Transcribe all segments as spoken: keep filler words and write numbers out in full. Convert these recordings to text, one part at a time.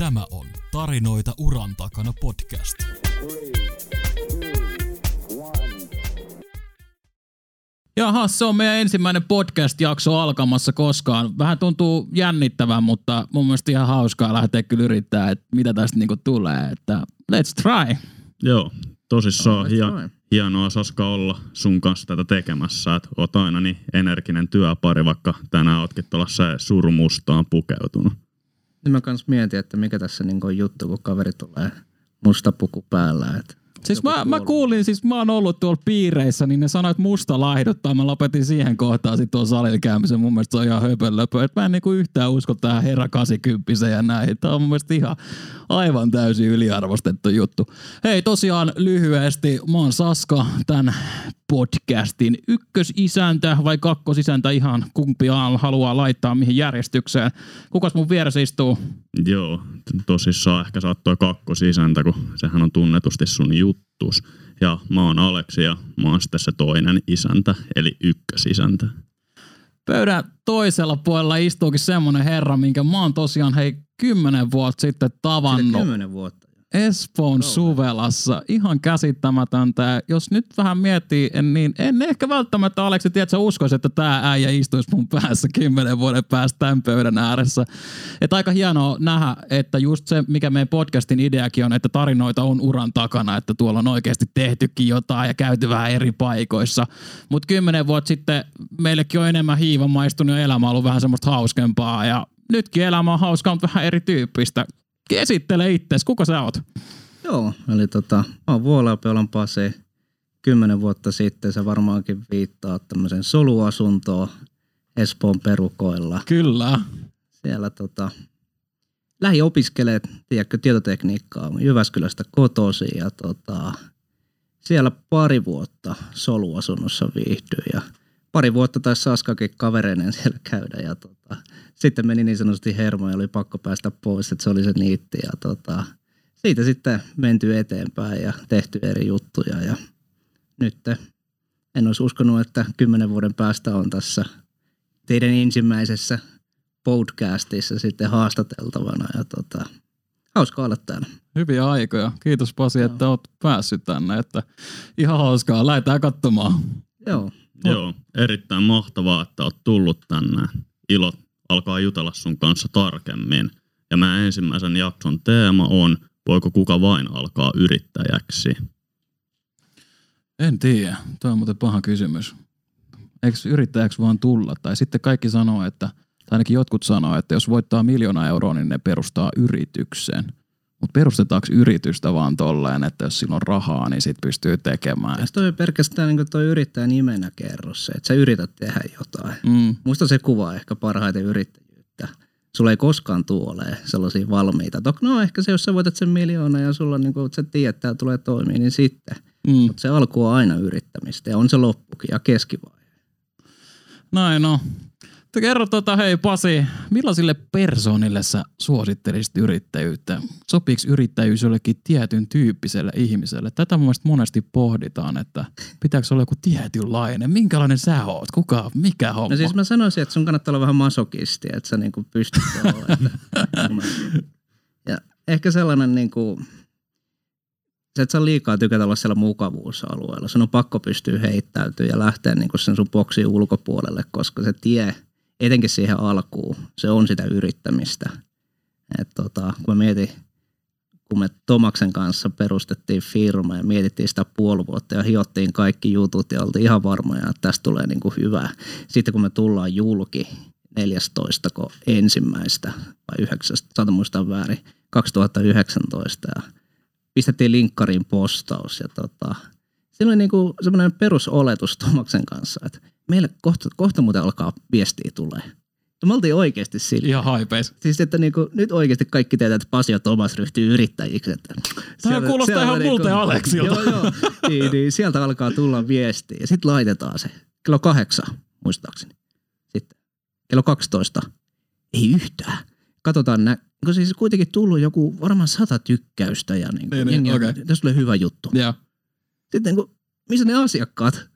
Tämä on Tarinoita uran takana podcast. Jaha, se on meidän ensimmäinen podcast-jakso alkamassa koskaan. Vähän tuntuu jännittävän, mutta mun mielestä ihan hauskaa lähteä kyllä yrittää, että mitä tästä niinku tulee. Että let's try. Joo, tosissaan oh, hien, hienoa Saska olla sun kanssa tätä tekemässä. Et oot aina niin energinen työpari, vaikka tänään ootkin tuolla surumustaan pukeutunut. Niin mä kans mietin, että mikä tässä niinku on juttu, kun kaveri tulee musta puku päällä, että siis mä, mä kuulin, siis mä oon ollut tuolla piireissä, niin ne sanoit musta laihduttaa. Mä lopetin siihen kohtaan sit tuon salilla käymisen. Mun mielestä se on ihan höpönlöpö. Et mä en niinku yhtään usko tähän herra kahdeksankymmentä ja näin. Tää on mun mielestä ihan aivan täysin yliarvostettu juttu. Hei, tosiaan lyhyesti. Mä oon Saska, tän podcastin ykkösisäntä vai kakkosisäntä, ihan kumpi haluaa laittaa mihin järjestykseen. Kukas mun vieressä istuu? Joo, tosissaan ehkä saattoi kakkosisäntä, kun sehän on tunnetusti sun juttus. Ja mä oon Aleksi ja mä oon sitten se toinen isäntä, eli ykkösisäntä. Pöydän toisella puolella istuukin semmonen herra, minkä mä oon tosiaan hei kymmenen vuotta sitten tavannut. Kymmenen vuotta. Espoon Suvelassa. Ihan käsittämätöntä. Jos nyt vähän miettii, niin en ehkä välttämättä, Aleksi, tiedätkö, uskoisi, että tämä äijä istuisi mun päässä kymmenen vuoden päästä tämän pöydän ääressä. Että aika hienoa nähdä, että just se, mikä meidän podcastin ideakin on, että tarinoita on uran takana, että tuolla on oikeasti tehtykin jotain ja käyty vähän eri paikoissa. Mutta kymmenen vuotta sitten meillekin on enemmän hiivan maistunut ja elämä on ollut vähän semmoista hauskempaa. Ja nytkin elämä on hauskaa, mutta vähän erityyppistä. Esittele itseäsi, kuka sä oot? Joo, eli tota, mä oon Vuolaapeolan Pasi. Kymmenen vuotta sitten sä varmaankin viittaat tämmöiseen soluasuntoon Espoon perukoilla. Kyllä. Siellä tota, lähiopiskelee, tiedätkö, tietotekniikkaa Jyväskylästä kotoisin ja tota, siellä pari vuotta soluasunnossa viihdyin ja pari vuotta taisi Saskakin kavereinen siellä käydä ja tota, sitten meni niin sanotusti hermo ja oli pakko päästä pois, että se oli se niitti ja tota, siitä sitten menty eteenpäin ja tehty eri juttuja ja nyt en olisi uskonut, että kymmenen vuoden päästä on tässä teidän ensimmäisessä podcastissa sitten haastateltavana ja tota, hauskaa olla täällä. Hyviä aikoja. Kiitos Pasi, että olet päässyt tänne, että ihan hauskaa. Lähdetään katsomaan. Joo. No. Joo, erittäin mahtavaa, että oot tullut tänne. Ilo alkaa jutella sun kanssa tarkemmin. Ja meidän ensimmäisen jakson teema on, voiko kuka vain alkaa yrittäjäksi? En tiedä. Tuo on muuten paha kysymys. Eikö yrittäjäksi vaan tulla? Tai sitten kaikki sanoo, että, tai ainakin jotkut sanoo, että jos voittaa miljoona euroa, niin ne perustaa yrityksen. Mutta perustetaanko yritystä vaan tolleen, että jos sillä on rahaa, niin sit pystyy tekemään? Eikö toi pelkästään niin kuin toi yrittäjä nimenä kerro se, että sä yrität tehdä jotain? Mm. Musta se kuvaa ehkä parhaiten yrittäjyyttä. Sulla ei koskaan tule olemaan sellaisia valmiita. Toki no ehkä se, jos sä voitat sen miljoona ja sulla niin kuin, sä tiedät, että tää tulee toimii, niin sitten. Mm. Mutta se alku on aina yrittämistä ja on se loppukin ja keskivaihe. Näin on. Kerro tota, hei Pasi, millaisille persoonille sä suosittelisit yrittäjyyttä? Sopiiko yrittäjyys jollekin tietyn tyyppiselle ihmiselle? Tätä mun mielestä monesti pohditaan, että pitääkö olla joku tietynlainen? Minkälainen sä oot? Kuka? Mikä homma? No siis mä sanoisin, että sun kannattaa olla vähän masokisti, että sä niinku pystyt olemaan. Ja ehkä sellainen niinku, sä et saa liikaa tykätä olla siellä mukavuusalueella. Sun on pakko pystyä heittäytymään ja lähteä niinku sen sun boksin ulkopuolelle, koska se tie... Etenkin siihen alkuun. Se on sitä yrittämistä. Et tota, kun mä mietin, kun me Tomaksen kanssa perustettiin firma ja mietittiin sitä puoli vuotta ja hiottiin kaikki jutut ja oltiin ihan varmoja, että tästä tulee niinku hyvää. Sitten kun me tullaan julki neljästoista ensimmäistä vai yhdeksäs, saatan muistaa väärin, kaksituhattayhdeksäntoista ja pistettiin linkkarin postaus ja tota, siinä oli niinku semmoinen perusoletus Tomaksen kanssa, että meillä kohta, kohta muuten alkaa viestiä tulee. No me oltiin oikeasti sillä. Ihan haipeis. Siis että niinku, nyt oikeasti kaikki teitä, että Pasi ja Tomas ryhtyy yrittäjiksi. Tämä kuulostaa ihan multa ja Aleksilta. Joo, joo. Niin, niin, sieltä alkaa tulla viestiä ja sitten laitetaan se. Kello kahdeksan, muistaakseni. Sitten kello kaksitoista. Ei yhtään. Katsotaan nä... Kun siis kuitenkin tullut joku varmaan sata tykkäystä ja niinku, niin, jengi, okay. Tässä tulee hyvä juttu. Yeah. Sitten kun, missä ne asiakkaat?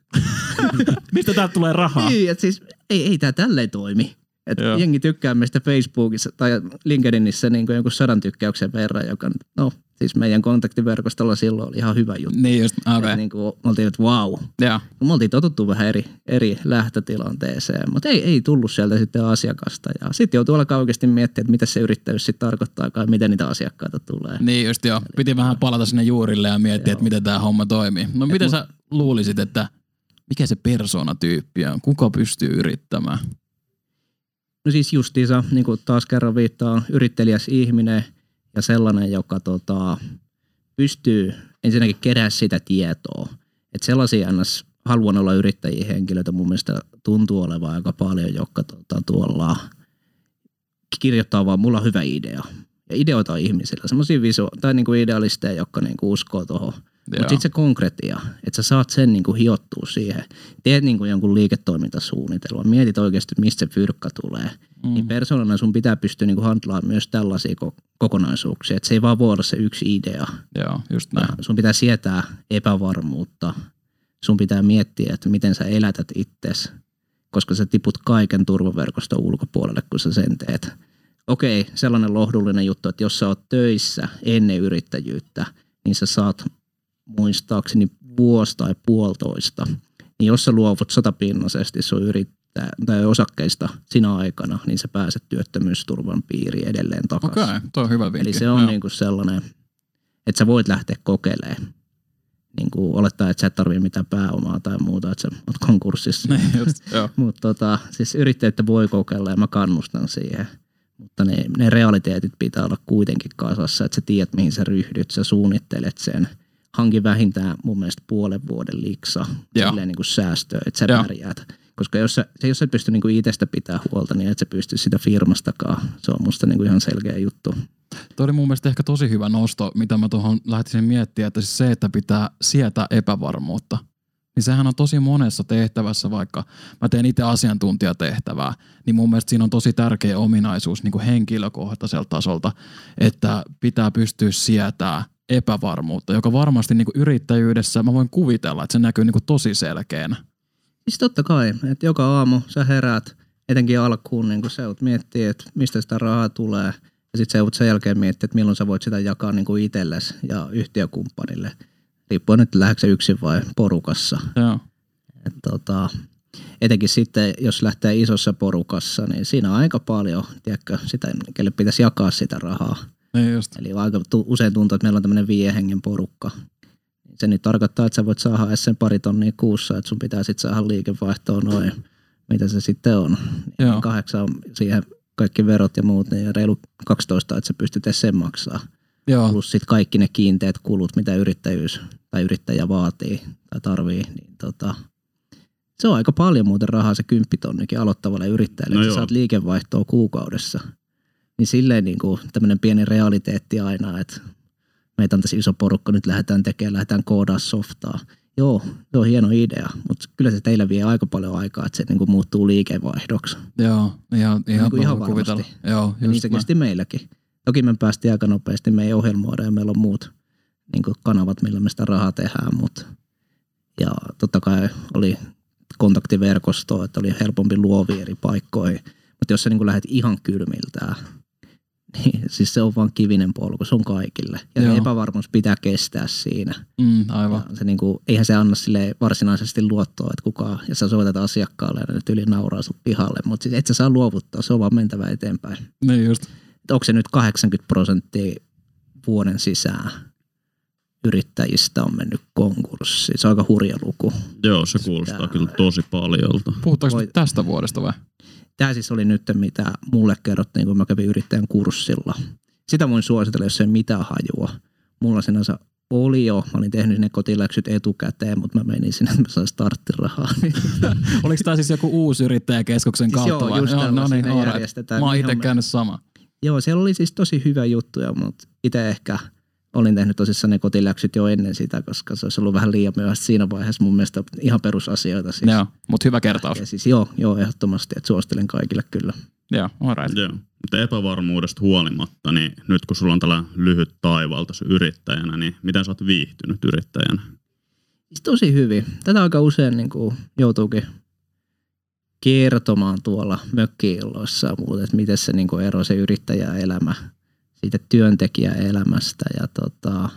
Mistä täältä tulee rahaa? Niin, että siis ei, ei tää tälleen toimi. Et jengi tykkää meistä Facebookissa tai LinkedInissä niin jonkun sadan tykkäyksen verran, joka no, siis meidän kontaktiverkostolla silloin oli ihan hyvä juttu. Niin just, okay. Niin kuin, me oltiin, että vau. Wow. Yeah. Me oltiin totuttu vähän eri, eri lähtötilanteeseen, mutta ei, ei tullut sieltä sitten asiakasta. Ja sitten joutui alkaa oikeasti miettiä, että mitä se yrittäjyys sitten tarkoittaakaan ja miten niitä asiakkaita tulee. Niin just joo, piti eli, vähän palata sinne juurille ja miettiä, joo. että miten tämä homma toimii. No miten sä luulisit, että mikä se persoonatyyppi on? Kuka pystyy yrittämään? No siis justiinsa, niin kuin taas kerran viittaan, yrittelijäs ihminen ja sellainen, joka tota, pystyy ensinnäkin kerää sitä tietoa. Että sellaisia ns. Haluan olla yrittäjiä henkilöitä mun mielestä tuntuu olevan aika paljon, jotka tota, tuolla kirjoittaa vaan, mulla on hyvä idea. Ja ideoita on ihmisillä, semmoisia visua- tai niin kuin idealisteja, jotka niin kuin uskoo tuohon. Mutta sitten se konkretia, että sä saat sen niinku hiottua siihen. Teet niinku jonkun liiketoimintasuunnitelman, mietit oikeasti, mistä se fyrkka tulee. Mm. Niin persoonana sun pitää pystyä niinku handlaamaan myös tällaisia ko- kokonaisuuksia. Että se ei vaan voi olla se yksi idea. Joo, just näin. Ja sun pitää sietää epävarmuutta. Sun pitää miettiä, että miten sä elätät itsesi, koska sä tiput kaiken turvaverkoston ulkopuolelle, kun sä sen teet. Okei, sellainen lohdullinen juttu, että jos sä oot töissä ennen yrittäjyyttä, niin sä saat muistaakseni vuosi tai puolitoista, niin jos sä luovut satapinnasesti sun yrittää, tai osakkeista sinä aikana, niin sä pääset työttömyysturvan piiriin edelleen takaisin. Okei, toi on hyvä vinkki. Eli se on no. niinku sellainen, että sä voit lähteä kokeilemaan. Niinku olettaa, että sä et tarvitse mitään pääomaa tai muuta, että sä oot konkurssissa. Mutta tota, siis yrittäjyyttä voi kokeilla ja mä kannustan siihen. Mutta ne, ne realiteetit pitää olla kuitenkin kasassa, että sä tiedät mihin sä ryhdyt, sä suunnittelet sen. Hankin vähintään mun mielestä puolen vuoden liksa silleen niin kuin säästöä, että sä pärjäät. Koska jos sä, jos sä et pysty niin kuin itsestä pitää huolta, niin et sä pysty sitä firmastakaan. Se on musta niin kuin ihan selkeä juttu. Tuo oli mun mielestä ehkä tosi hyvä nosto, mitä mä tuohon lähtisin miettimään, että siis se, että pitää sietää epävarmuutta. Niin sehän on tosi monessa tehtävässä, vaikka mä teen itse asiantuntijatehtävää, niin mun mielestä siinä on tosi tärkeä ominaisuus niin kuin henkilökohtaiselta tasolta, että pitää pystyä sietämään epävarmuutta, joka varmasti niin kuin yrittäjyydessä mä voin kuvitella, että se näkyy niin kuin tosi selkeänä. Siis totta kai, että joka aamu sä heräät, etenkin alkuun niin kun sä voit miettiä, että mistä sitä rahaa tulee, ja sitten sä voit sen jälkeen miettiä, että milloin sä voit sitä jakaa niin kuin itsellesi ja yhtiökumppanille. Riippuen nyt, lähdekö sä yksin vai porukassa. Joo. Et tota, etenkin sitten, jos lähtee isossa porukassa, niin siinä on aika paljon, tiedätkö, sitä, kelle pitäisi jakaa sitä rahaa. Eli aika usein tuntuu, että meillä on tämmöinen viiden hengen porukka. Se nyt tarkoittaa, että sä voit saada edes sen pari tonnia kuussa, että sun pitää sitten saada liikevaihtoa noin, mitä se sitten on. Joo. Kahdeksan siihen kaikki verot ja muut, niin reilu kaksitoista, että sä pystyt edes sen maksaa. Joo. Plus sitten kaikki ne kiinteät kulut, mitä yrittäjyys tai yrittäjä vaatii tai tarvii, niin tota... Se on aika paljon muuten rahaa se kymppitonnikin aloittavalle yrittäjälle, no että sä saat liikevaihtoa kuukaudessa. Niin silleen niin kuin tämmöinen pieni realiteetti aina, että meitä on tässä iso porukka, nyt lähdetään tekemään, lähdetään koodaamaan softaa. Joo, se on hieno idea, mutta kyllä se teillä vie aika paljon aikaa, että se niin kuin muuttuu liikevaihdoksi. Joo, ihan, niin ihan, ihan kuvitella. Joo, ja niistä kesti meilläkin. Toki me päästiin aika nopeasti, me ei ohjelmoida ja meillä on muut niin kuin kanavat, millä me sitä rahaa tehdään. Mutta. Ja totta kai oli kontaktiverkostoa, että oli helpompi luovia eri paikkoihin. Mutta jos sä niin kuin lähdet ihan kylmiltään, niin siis se on vaan kivinen polku, se on kaikille. Ja se epävarmuus pitää kestää siinä. Mm, aivan. Se niin kuin, eihän se anna sille varsinaisesti luottoa, että kukaan, ja sä soitat asiakkaalle ja nyt yli nauraa sun pihalle. Mutta siis et sä saa luovuttaa, se on vaan mentävä eteenpäin. Niin just. Et onko se nyt kahdeksankymmentä prosenttia vuoden sisään yrittäjistä on mennyt konkurssiin? Se on aika hurja luku. Joo, se kuulostaa Sitä... kyllä tosi paljolta. Puhutaanko Voit... tästä vuodesta vai? Tämä siis oli nyt, mitä mulle kerrottiin, kun mä kävin yrittäjän kurssilla. Sitä voin suositella, jos ei mitään hajua. Mulla sinänsä oli jo. Mä olin tehnyt ne kotiläksyt etukäteen, mutta mä menin sinne, että mä sain starttirahaa. Oliko tämä siis joku uusi yrittäjäkeskuksen kautta? Siis joo, just joo, no niin, järjestetään. Mä oon itse käynyt sama. Joo, siellä oli siis tosi hyvä juttuja, mutta itse ehkä olin tehnyt tosissaan ne kotiläksyt jo ennen sitä, koska se olisi ollut vähän liian myöhässä siinä vaiheessa mun mielestä ihan perusasioita. Siis. Joo, mutta hyvä kertaus. Siis, joo, joo, ehdottomasti, että suosittelen kaikille kyllä. Joo, all right. Joo, mutta epävarmuudesta huolimatta, niin nyt kun sulla on tällä lyhyt taivaltas yrittäjänä, niin miten sä oot viihtynyt yrittäjänä? Tosi hyvin. Tätä aika usein niin kuin joutuukin kertomaan tuolla mökkiilloissa, mutta että miten se niin kuin ero se yrittäjäelämä siitä työntekijäelämästä. Ja tota,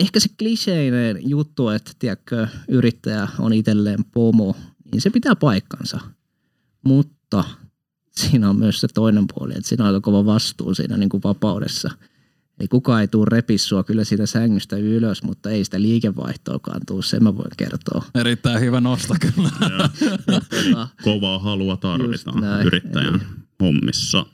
ehkä se kliseinen juttu, että tiedätkö, yrittäjä on itselleen pomo, niin se pitää paikkansa. Mutta siinä on myös se toinen puoli, että siinä on aika kova vastuu siinä niin kuin vapaudessa. Eli kukaan ei tule repissua kyllä siitä sängystä ylös, mutta ei sitä liikevaihtoakaan tule, sen mä voin kertoa. Erittäin hyvä nosto kyllä. tota, Kovaa halua tarvitaan yrittäjän eli, hommissa.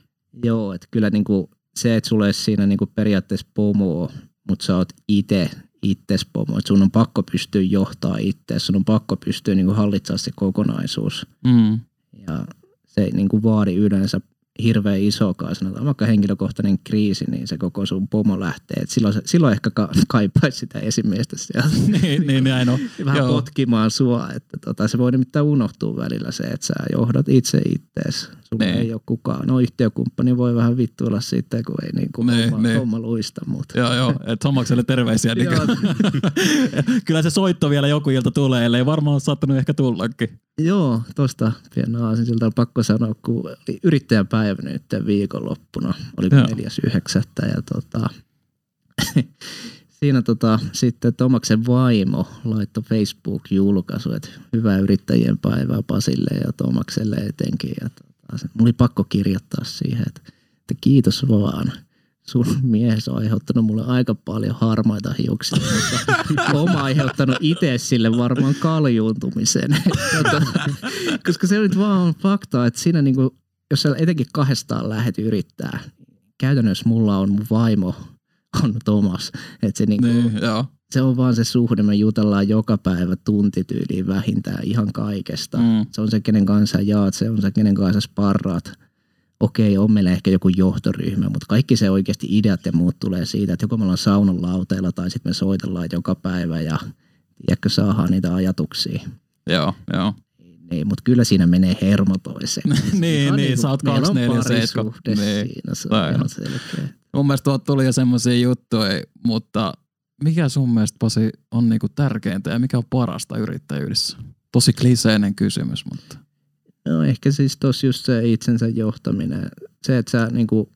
Joo, että kyllä niin kuin se, että sulla ei siinä niin kuin periaatteessa pomoa, mutta sä oot itse itses pomo. Että sun on pakko pystyä johtaa itseäsi, sun on pakko pystyä niin kuin hallitsemaan se kokonaisuus. Mm. Ja se ei niin kuin vaadi yleensä hirveän isokaa, sanotaan vaikka henkilökohtainen kriisi, niin se koko sun pomo lähtee. Et silloin, silloin ehkä ka- kaipaisi sitä esimiestä sieltä. niin, niin, näin on. Vähän joo. Potkimaan sua. Että tota, se voi nimittäin unohtua välillä se, että sä johdat itse ittees. Sulla ei ole kukaan. No yhtiökumppani voi vähän vittuilla siitä, kun ei niin kuin ne, homma, ne. homma luista. Mutta. joo, joo. Että hommakselle terveisiä. niin Kyllä se soitto vielä joku ilta tulee, ellei varmaan ole saattanut ehkä tullakin. Joo, tosta pienen aasinsilta on pakko sanoa, kun oli yrittäjäpäivä nyt viikonloppuna, oli neljäs yhdeksättä ja tota, siinä tota, sitten Tomaksen vaimo laittoi Facebook-julkaisu, että hyvää yrittäjien päivää Pasille ja Tomakselle etenkin. Ja tota, mulla oli pakko kirjoittaa siihen, että, että kiitos vaan. Sun mies on aiheuttanut mulle aika paljon harmaita hiuksia, mutta oma aiheuttanut itse sille varmaan kaljuuntumisen. Koska se on nyt vaan fakta, että siinä niinku, jos sä etenkin kahdestaan lähdet yrittää, käytännössä mulla on mun vaimo on Tomas. Että se, niinku, niin, se on vaan se suhde, me jutellaan joka päivä tuntityyliin vähintään ihan kaikesta. Mm. Se on se, kenen kanssa jaat, se on se, kenen kanssa sparraat. Okei, on meillä ehkä joku johtoryhmä, mutta kaikki se oikeasti ideat ja muut tulee siitä, että joko me ollaan saunan lauteilla tai sitten me soitellaan joka päivä ja tiedätkö, saadaan niitä ajatuksia. Joo, joo. Niin, mutta kyllä siinä menee hermo toiseen. niin, niin, sä oot kaksikymmentäneljä seitsemän. Siinä se on ihan selkeä. Mun mielestä tuolta tuli jo semmoisia juttuja, mutta mikä sun mielestä Pasi on niinku tärkeintä ja mikä on parasta yrittäjyydessä? Tosi kliseinen kysymys, mutta... No ehkä siis tossa just se itsensä johtaminen. Se, että sä niinku,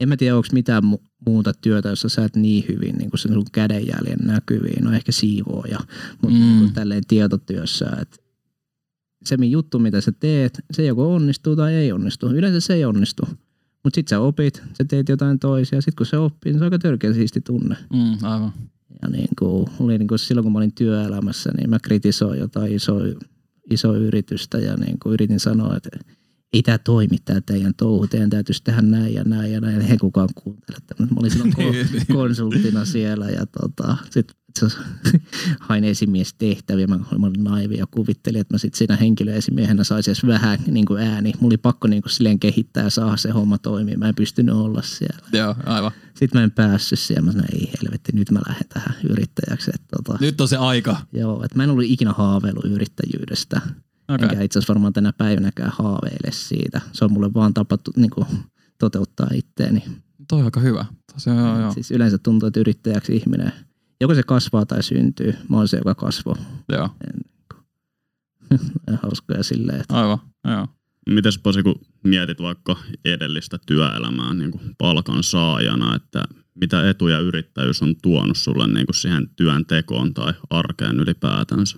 en mä tiedä onko mitään muuta työtä, jossa sä et niin hyvin niinku sen sun kädenjäljen näkyviin. No ehkä siivooja, mutta mm. niinku tälleen tietotyössä, että se juttu mitä sä teet, se joko onnistuu tai ei onnistu. Yleensä se ei onnistu. Mut sit sä opit, sä teet jotain toisia. Sit kun se oppii, niin se on aika törkeä siisti tunne. Mm, aivan. Ja niinku, oli niinku silloin kun mä olin työelämässä, niin mä kritisoin jotain isoa iso yritystä ja niin kuin yritin sanoa, että ei tämä toimi, tämä teidän touhu, teidän täytyisi tehdä näin ja näin ja näin. Ei kukaan kuuntele tämmöistä. Mä olin silloin ko- konsulttina siellä ja tota, sitten hain esimiestehtäviä. Mä olin naivi ja kuvittelin, että mä sitten siinä henkilöesimiehenä saisin edes vähän niin kuin ääni. Mulla oli pakko niin kuin silleen kehittää ja saada se homma toimii. Mä en pystynyt olla siellä. Joo, aivan. Sitten mä en päässyt siellä. Mä sanoin, ei helvetti, nyt mä lähden tähän yrittäjäksi. Et, tota, nyt on se aika. Joo, että mä en ollut ikinä haaveillut yrittäjyydestä. Okay. Enkä itse asiassa varmaan tänä päivänäkään haaveile siitä. Se on mulle vaan tapa niin kuin toteuttaa itteeni. Toi on aika hyvä. Se, joo, joo. Siis yleensä tuntuu, että yrittäjäksi ihminen... Joko se kasvaa tai syntyy. Mä oon se, joka kasvoi. Joo. Hauskoja silleen. Että... Aivan, joo. Mites Pasi, kun mietit vaikka edellistä työelämää niin kuin palkansaajana, että mitä etuja yrittäjyys on tuonut sulle niin kuin siihen työntekoon tai arkeen ylipäätänsä?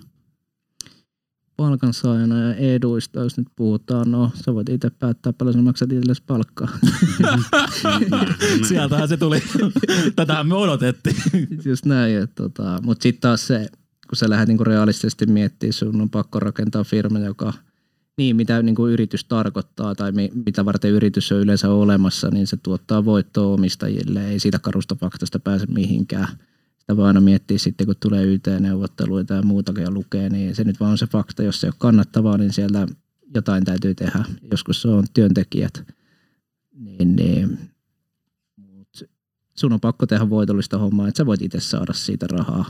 Palkansaajana ja eduista, jos nyt puhutaan, no sä voit itse päättää paljon sä maksat itsellesi palkkaa. Sieltähän se tuli, tätähän me odotettiin. Just näin, tota. Mutta sitten taas se, kun sä lähdet niinku realistisesti miettimään, sun on pakko rakentaa firma, joka, niin mitä niinku yritys tarkoittaa tai mi, mitä varten yritys on yleensä olemassa, niin se tuottaa voittoa omistajille, ei siitä karusta faktosta pääse mihinkään. Sitä vaan aina miettii sitten, kun tulee Y T-neuvotteluita ja muutakin ja lukee, niin se nyt vaan on se fakta, jos se ei ole kannattavaa, niin siellä jotain täytyy tehdä. Joskus se on työntekijät. Niin, niin. Sun on pakko tehdä voitollista hommaa, että sä voit itse saada siitä rahaa.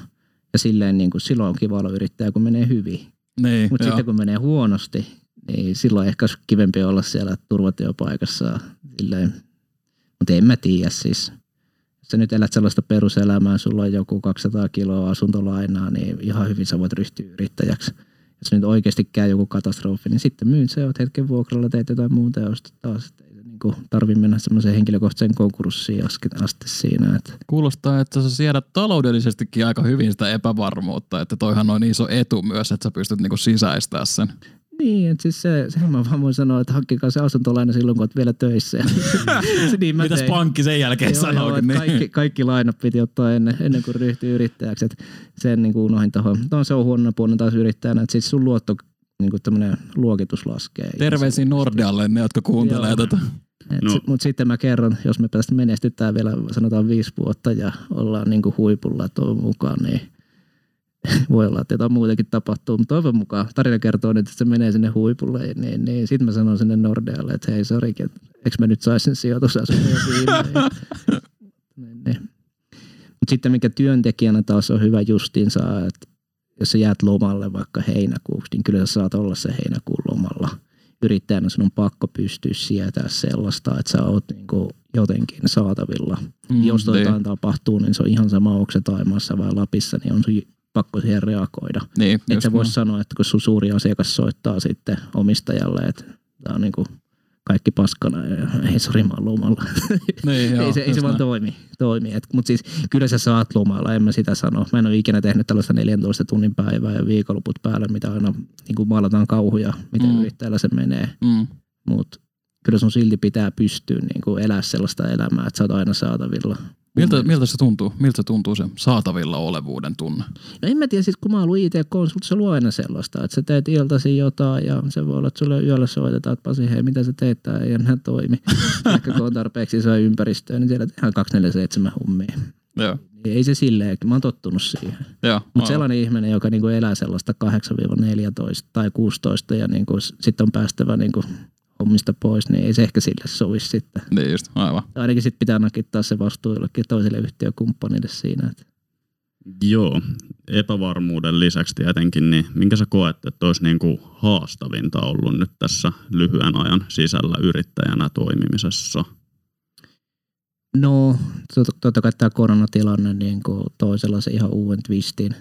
Ja silleen niin kuin silloin on kiva olla yrittäjä, kun menee hyvin. Niin, mutta sitten kun menee huonosti, niin silloin ehkä kivempi olla siellä turvatyöpaikassa. Mutta en mä tiedä siis. Sä nyt elät sellaista peruselämää, sulla on joku kaksisataa kiloa asuntolainaa, niin ihan hyvin sä voit ryhtyä yrittäjäksi. jos nyt oikeasti käy joku katastrofi, niin sitten myyt se, oot hetken vuokralla, teet jotain muuta ja ostat taas. Ei se niin tarvitse mennä semmoiseen henkilökohtaiseen konkurssiin asti siinä. Että. Kuulostaa, että sä siedät taloudellisestikin aika hyvin sitä epävarmuutta, että toihan on iso etu myös, että sä pystyt niin kuin sisäistämään sen. Niin, että siis se, sehän mä vaan voin sanoa, että hankkikaa se asuntolaina silloin, kun oot vielä töissä. Niin mitäs pankki sen jälkeen sanoikin? Niin. Kaikki, kaikki lainat piti ottaa ennen, ennen kuin ryhtyi yrittäjäksi, että sen niin kuin unohin tahoon. Tämä on se on huonona puolena taas yrittäjänä, että siis sun luotto, niin kuin tämmöinen luokitus laskee. Terveisiä Nordealle ne, jotka kuuntelee tätä. No. Sit, mutta sitten mä kerron, jos me päästään menestytään vielä sanotaan viisi vuotta ja ollaan niin kuin huipulla tuon mukaan, niin voi olla, että jotain muutakin tapahtuu, mutta toivon mukaan tarina kertoo nyt, että se menee sinne huipulle, niin, niin sitten mä sanon sinne Nordealle, että hei, sori, eikö mä nyt saisi sen sijoitusasunnon viimein. niin, niin. Mutta sitten mikä työntekijänä taas on hyvä justiinsa, että jos sä jäät lomalle vaikka heinäkuuksi, niin kyllä sä saat olla se heinäkuun lomalla. Yrittäjänä sun on pakko pystyä sietämään sellaista, että sä oot niinku jotenkin saatavilla. Mm, jos jotain tapahtuu, niin se on ihan sama, onko se Taimaassa vai Lapissa, niin on sun pakko siihen reagoida. Niin, että sä vois sanoa, että kun sun suuri asiakas soittaa sitten omistajalle, että tää on niinku kaikki paskana ja ei sori mä oon lomalla. Niin, joo, ei se, ei se vaan toimi. toimi. Mutta siis kyllä sä saat lomalla, en mä sitä sano. Mä en ole ikinä tehnyt tällaista neljäntoista tunnin päivää ja viikonloput päällä, mitä aina niinku maalataan kauhuja, miten mm. yrittäjällä se menee. Mm. Mutta kyllä sun silti pitää pystyä niinku elää sellaista elämää, että sä oot aina saatavilla. Miltä, miltä se tuntuu? Miltä se tuntuu se saatavilla olevuuden tunne? No en mä tiedä, sit kun mä oon ollut I T-konsultti, se luo aina sellaista, että sä teet iltasi jotain ja se voi olla, että sulle yöllä soitetaan, että Pasi, hei, mitä sä teet, tää ei enää toimi. Ehkä kun on tarpeeksi isoa ympäristöä, niin siellä tehdään kaksikymmentäneljä seitsemän hommia. Joo. Ei se silleen, mä oon tottunut siihen. Mutta sellainen ihminen, joka niinku elää sellaista kahdeksan neljätoista tai kuusitoista ja niinku sitten on päästävä niinku hommista pois, niin ei se ehkä sille sovi sitten. Niin just, aivan. Ainakin sitten pitää nakittaa se vastuu jollekin toiselle yhtiökumppanille siinä. Että. Joo, epävarmuuden lisäksi tietenkin, niin minkä sä koet, että olisi niin kuin haastavinta ollut nyt tässä lyhyen ajan sisällä yrittäjänä toimimisessa? No, totta kai tämä koronatilanne niin kuin toisella se ihan uuden twistin.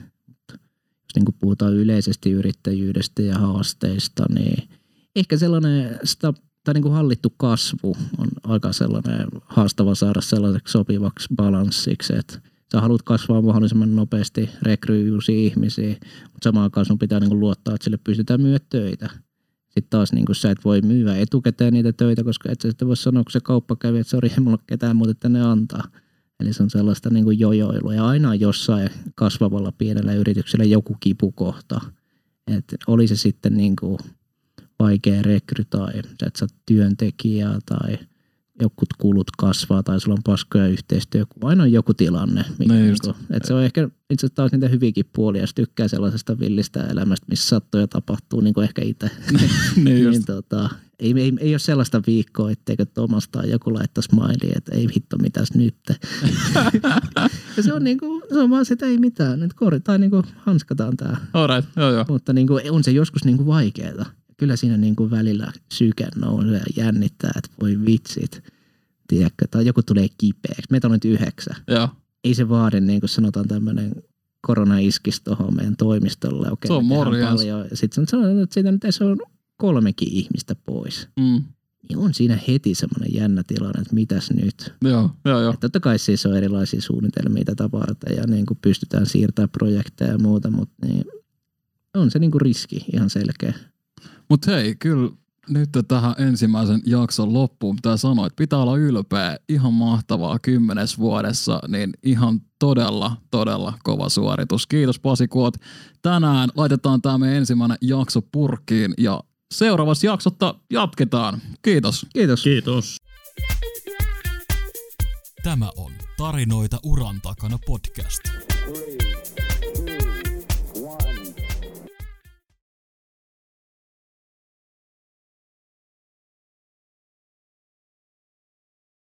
Jos niin kuin puhutaan yleisesti yrittäjyydestä ja haasteista, niin ehkä sellainen sitä, tai niin kuin hallittu kasvu on aika sellainen haastava saada sellaiseksi sopivaksi balanssiksi, että sä haluat kasvaa mahdollisimman nopeasti, rekryy uusia ihmisiä, mutta samaan aikaan sun pitää niin kuin luottaa, että sille pystytään myydä töitä. Sitten taas niin kuin sä et voi myydä etukäteen niitä töitä, koska et sä sitten voi sanoa, kun se kauppa kävi, että sori, ei mulla ketään muuta tänne antaa. Eli se on sellaista niin kuin jojoilua ja aina jossain kasvavalla pienellä yrityksellä joku kipukohta, että oli se sitten niin kuin vaikea rekry tai sä et saa työntekijää tai jokut kulut kasvaa tai sulla on paskoja yhteistyökuva. Aina on joku tilanne. Mikä no just, on, se on ehkä itse taas niitä hyviäkin puolia, jos tykkää sellaisesta villistä elämästä, missä sattuu ja tapahtuu, niin kuin ehkä itse. niin tota, ei, ei, ei ole sellaista viikkoa, etteikö Tomastaan joku laittaisi mailiin, että ei hitto mitäs nyt. ja se on niin kuin, se on vaan se, että ei mitään, nyt korjataan, niin kuin hanskataan tämä. Alright, joo joo. Mutta niin kuin, on se joskus niin kuin vaikeaa. Kyllä siinä niin kuin välillä syke nousee ja jännittää, että voi vitsit, tiedätkö, tai joku tulee kipeäksi. Meitä on nyt yhdeksän. Joo. Ei se vaadi, niin kuin sanotaan, tämmöinen koronaiskis tuohon meidän toimistolle. Okei, se on morjens. Sitten sanotaan, että siitä nyt ei se on kolmekin ihmistä pois. Mm. Niin on siinä heti semmoinen jännä tilanne, että mitäs nyt. Joo, joo, joo. Totta kai siis on erilaisia suunnitelmia tätä varten ja niin kuin pystytään siirtämään projekteja ja muuta, mutta niin on se niin kuin riski ihan selkeä. Mutta hei, kyllä nyt tähän ensimmäisen jakson loppuun pitää sanoa, että pitää olla ylpeä. Ihan mahtavaa kymmenes vuodessa, niin ihan todella, todella kova suoritus. Kiitos Pasi, kun oot tänään. Laitetaan tämä meidän ensimmäinen jakso purkkiin ja seuraavassa jaksotta jatketaan. Kiitos. Kiitos. Kiitos. Tämä on Tarinoita uran takana podcast.